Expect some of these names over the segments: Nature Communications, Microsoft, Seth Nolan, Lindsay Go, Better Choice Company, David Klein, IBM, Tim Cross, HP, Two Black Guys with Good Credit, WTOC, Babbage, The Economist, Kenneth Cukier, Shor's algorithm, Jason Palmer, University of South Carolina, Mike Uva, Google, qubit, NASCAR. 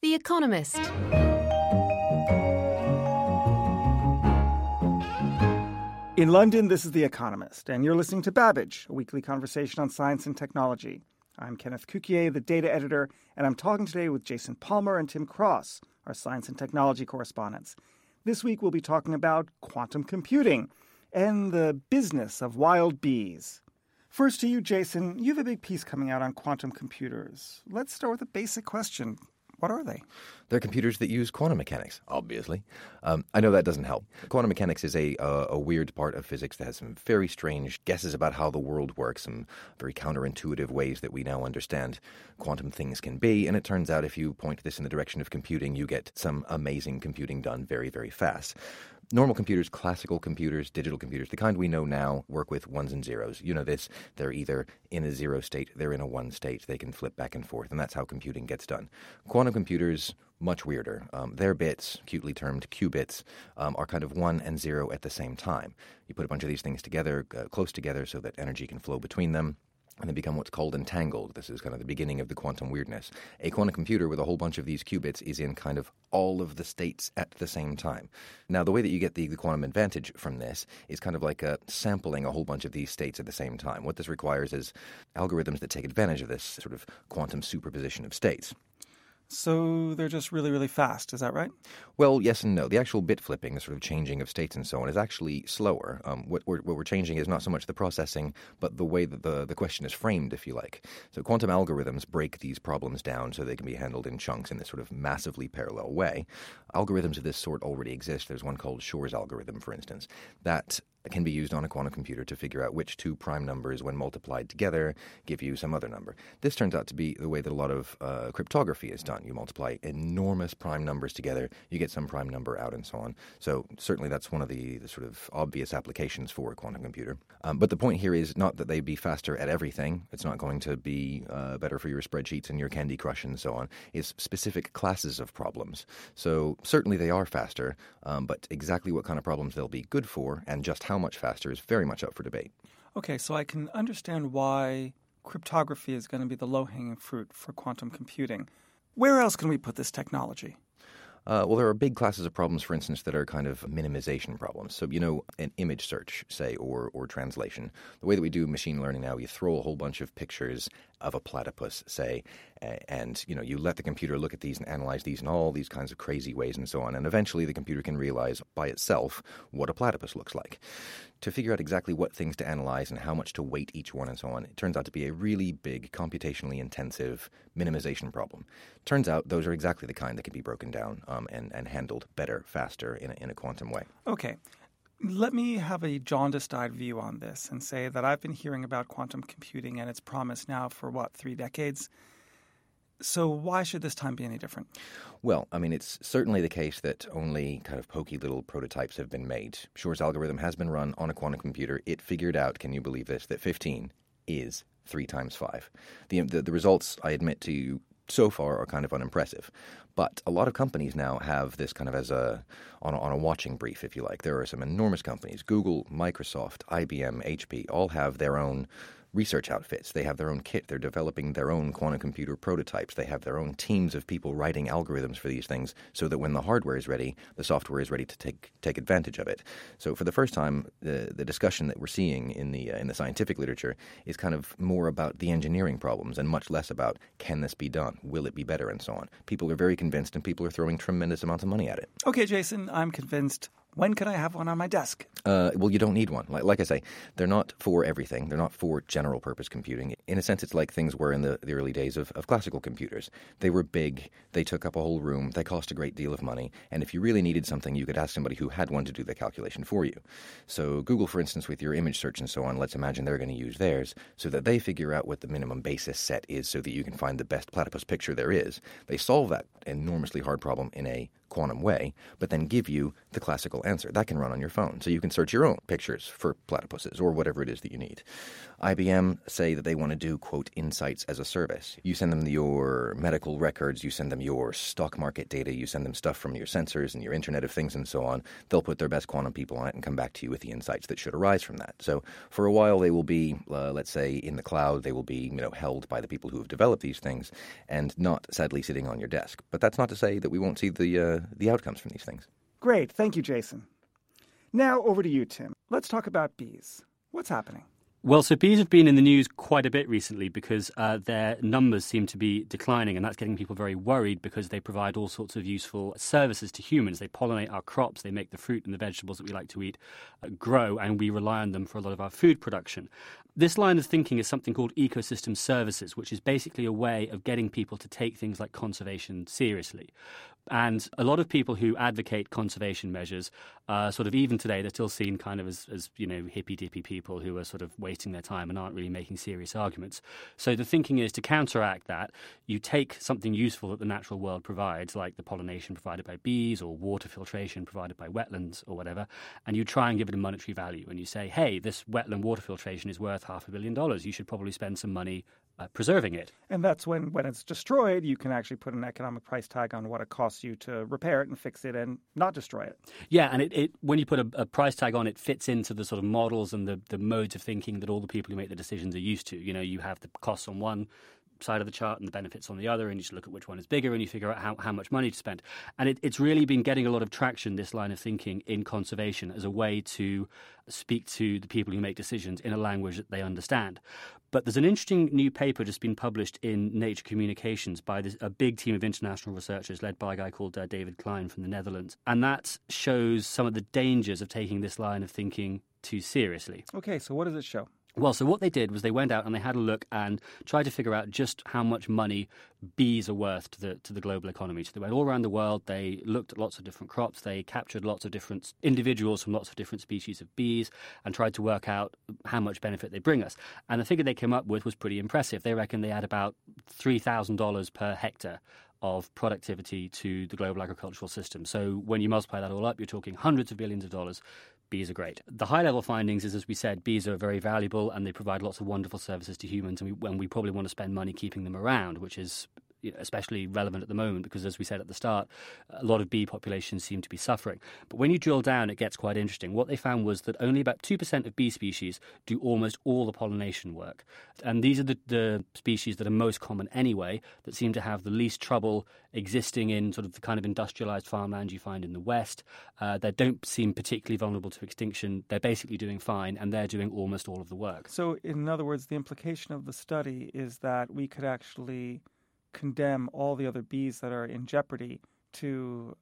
The Economist. In London, this is The Economist, and you're listening to Babbage, a weekly conversation on science and technology. I'm Kenneth Cukier, the data editor, and I'm talking today with Jason Palmer and Tim Cross, our science and technology correspondents. This week, we'll be talking about quantum computing and the business of wild bees. First to you, Jason, you have a big piece coming out on quantum computers. Let's start with a basic question. What are they? They're computers that use quantum mechanics, obviously. I know that doesn't help. Quantum mechanics is a weird part of physics that has some very strange guesses about how the world works, some very counterintuitive ways that we now understand quantum things can be. And it turns out if you point this in the direction of computing, you get some amazing computing done very, very fast. Normal computers, classical computers, digital computers, the kind we know now, work with ones and zeros. You know this. They're either in a zero state, they're in a one state. They can flip back and forth, and that's how computing gets done. Quantum computers, much weirder. Their bits, cutely termed qubits, are kind of 1 and 0 at the same time. You put a bunch of these things together, close together, so that energy can flow between them. And they become what's called entangled. This is kind of the beginning of the quantum weirdness. A quantum computer with a whole bunch of these qubits is in kind of all of the states at the same time. Now, the way that you get the quantum advantage from this is kind of like sampling a whole bunch of these states at the same time. What this requires is algorithms that take advantage of this sort of quantum superposition of states. So they're just really, really fast. Is that right? Well, yes and no. The actual bit flipping, the sort of changing of states and so on, is actually slower. What we're changing is not so much the processing, but the way that the question is framed, if you like. So quantum algorithms break these problems down so they can be handled in chunks in this sort of massively parallel way. Algorithms of this sort already exist. There's one called Shor's algorithm, for instance. That can be used on a quantum computer to figure out which two prime numbers, when multiplied together, give you some other number. This turns out to be the way that a lot of cryptography is done. You multiply enormous prime numbers together, you get some prime number out, and so on. So certainly that's one of the sort of obvious applications for a quantum computer. But the point here is not that they'd be faster at everything. It's not going to be better for your spreadsheets and your Candy Crush and so on. It's specific classes of problems. So certainly they are faster, but exactly what kind of problems they'll be good for and just how much faster is very much up for debate. Okay, so I can understand why cryptography is going to be the low-hanging fruit for quantum computing. Where else can we put this technology? Well, there are big classes of problems, for instance, that are kind of minimization problems. So, you know, an image search, say, or translation. The way that we do machine learning now, you throw a whole bunch of pictures of a platypus, say, and, you know, you let the computer look at these and analyze these in all these kinds of crazy ways and so on. And eventually the computer can realize by itself what a platypus looks like. To figure out exactly what things to analyze and how much to weight each one and so on, it turns out to be a really big, computationally intensive minimization problem. Turns out those are exactly the kind that can be broken down and handled better, faster in a quantum way. Okay. Let me have a jaundiced-eyed view on this and say that I've been hearing about quantum computing and its promise now for, 3 decades? So why should this time be any different? Well, I mean, it's certainly the case that only kind of pokey little prototypes have been made. Shor's algorithm has been run on a quantum computer. It figured out, can you believe this, that 15 is 3 times 5. The results, I admit to you, so far are kind of unimpressive. But a lot of companies now have this kind of as on a watching brief, if you like. There are some enormous companies, Google, Microsoft, IBM, HP, all have their own research outfits. They have their own kit. They're developing their own quantum computer prototypes. They have their own teams of people writing algorithms for these things so that when the hardware is ready, the software is ready to take advantage of it. So for the first time, the discussion that we're seeing in the scientific literature is kind of more about the engineering problems and much less about can this be done? Will it be better? And so on. People are very convinced and people are throwing tremendous amounts of money at it. Okay, Jason, I'm convinced. When could I have one on my desk? Well, you don't need one. Like I say, they're not for everything. They're not for general-purpose computing. In a sense, it's like things were in the early days of classical computers. They were big. They took up a whole room. They cost a great deal of money. And if you really needed something, you could ask somebody who had one to do the calculation for you. So Google, for instance, with your image search and so on, let's imagine they're going to use theirs so that they figure out what the minimum basis set is so that you can find the best platypus picture there is. They solve that enormously hard problem in a quantum way, but then give you the classical answer. That can run on your phone. So you can search your own pictures for platypuses or whatever it is that you need. IBM say that they want to do, quote, insights as a service. You send them your medical records, you send them your stock market data, you send them stuff from your sensors and your Internet of Things and so on. They'll put their best quantum people on it and come back to you with the insights that should arise from that. So for a while they will be, let's say, in the cloud. They will be, held by the people who have developed these things and not, sadly, sitting on your desk. But that's not to say that we won't see the outcomes from these things. Great. Thank you, Jason. Now over to you, Tim. Let's talk about bees. What's happening? Well, so bees have been in the news quite a bit recently because their numbers seem to be declining, and that's getting people very worried because they provide all sorts of useful services to humans. They pollinate our crops, they make the fruit and the vegetables that we like to eat grow, and we rely on them for a lot of our food production. This line of thinking is something called ecosystem services, which is basically a way of getting people to take things like conservation seriously. And a lot of people who advocate conservation measures, even today, they're still seen kind of as hippy-dippy people who are sort of wasting their time and aren't really making serious arguments. So the thinking is to counteract that, you take something useful that the natural world provides, like the pollination provided by bees or water filtration provided by wetlands or whatever, and you try and give it a monetary value. And you say, hey, this wetland water filtration is worth $500 million. You should probably spend some money preserving it. And that's when it's destroyed, you can actually put an economic price tag on what it costs you to repair it and fix it and not destroy it. Yeah, and it when you put a price tag on, it fits into the sort of models and the modes of thinking that all the people who make the decisions are used to. You have the costs on one side of the chart and the benefits on the other, and you just look at which one is bigger and you figure out how much money to spend. And it's really been getting a lot of traction, this line of thinking in conservation, as a way to speak to the people who make decisions in a language that they understand. But there's an interesting new paper just been published in Nature Communications by a big team of international researchers led by a guy called David Klein from the Netherlands. And that shows some of the dangers of taking this line of thinking too seriously. Okay, so what does it show? Well, so what they did was they went out and they had a look and tried to figure out just how much money bees are worth to the global economy. So they went all around the world, they looked at lots of different crops, they captured lots of different individuals from lots of different species of bees and tried to work out how much benefit they bring us. And the figure they came up with was pretty impressive. They reckon they add about $3,000 per hectare of productivity to the global agricultural system. So when you multiply that all up, you're talking hundreds of billions of dollars. Bees are great. The high-level findings is, as we said, bees are very valuable and they provide lots of wonderful services to humans, and we probably want to spend money keeping them around, which is especially relevant at the moment because, as we said at the start, a lot of bee populations seem to be suffering. But when you drill down, it gets quite interesting. What they found was that only about 2% of bee species do almost all the pollination work. And these are the species that are most common anyway, that seem to have the least trouble existing in sort of the kind of industrialized farmland you find in the West. They don't seem particularly vulnerable to extinction. They're basically doing fine, and they're doing almost all of the work. So, in other words, the implication of the study is that we could actually condemn all the other bees that are in jeopardy to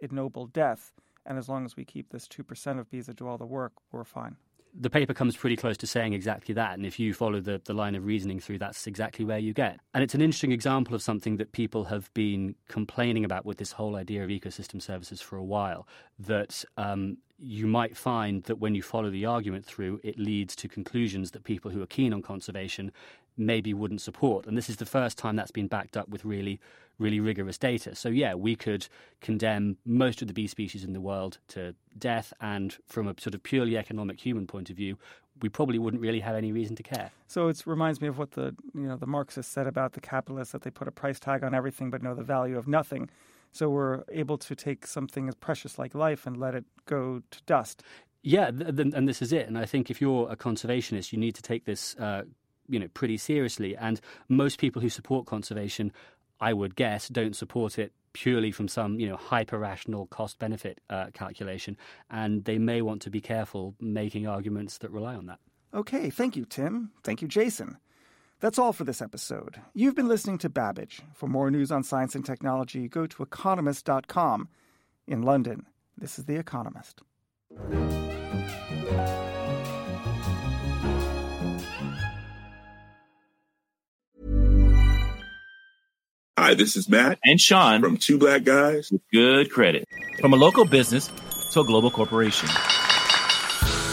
ignoble death, and as long as we keep this 2% of bees that do all the work, we're fine. The paper comes pretty close to saying exactly that, and if you follow the line of reasoning through, that's exactly where you get. And it's an interesting example of something that people have been complaining about with this whole idea of ecosystem services for a while, that you might find that when you follow the argument through, it leads to conclusions that people who are keen on conservation maybe wouldn't support. And this is the first time that's been backed up with really, really rigorous data. So yeah, we could condemn most of the bee species in the world to death, and from a sort of purely economic human point of view, we probably wouldn't really have any reason to care. So it reminds me of what the Marxists said about the capitalists, that they put a price tag on everything but know the value of nothing. So we're able to take something as precious like life and let it go to dust. Yeah, and this is it. And I think if you're a conservationist, you need to take this pretty seriously. And most people who support conservation, I would guess, don't support it purely from some, hyper-rational cost-benefit calculation. And they may want to be careful making arguments that rely on that. Okay. Thank you, Tim. Thank you, Jason. That's all for this episode. You've been listening to Babbage. For more news on science and technology, go to economist.com. In London, This is The Economist. Hi, this is Matt and Sean from Two Black Guys with Good Credit. From a local business to a global corporation.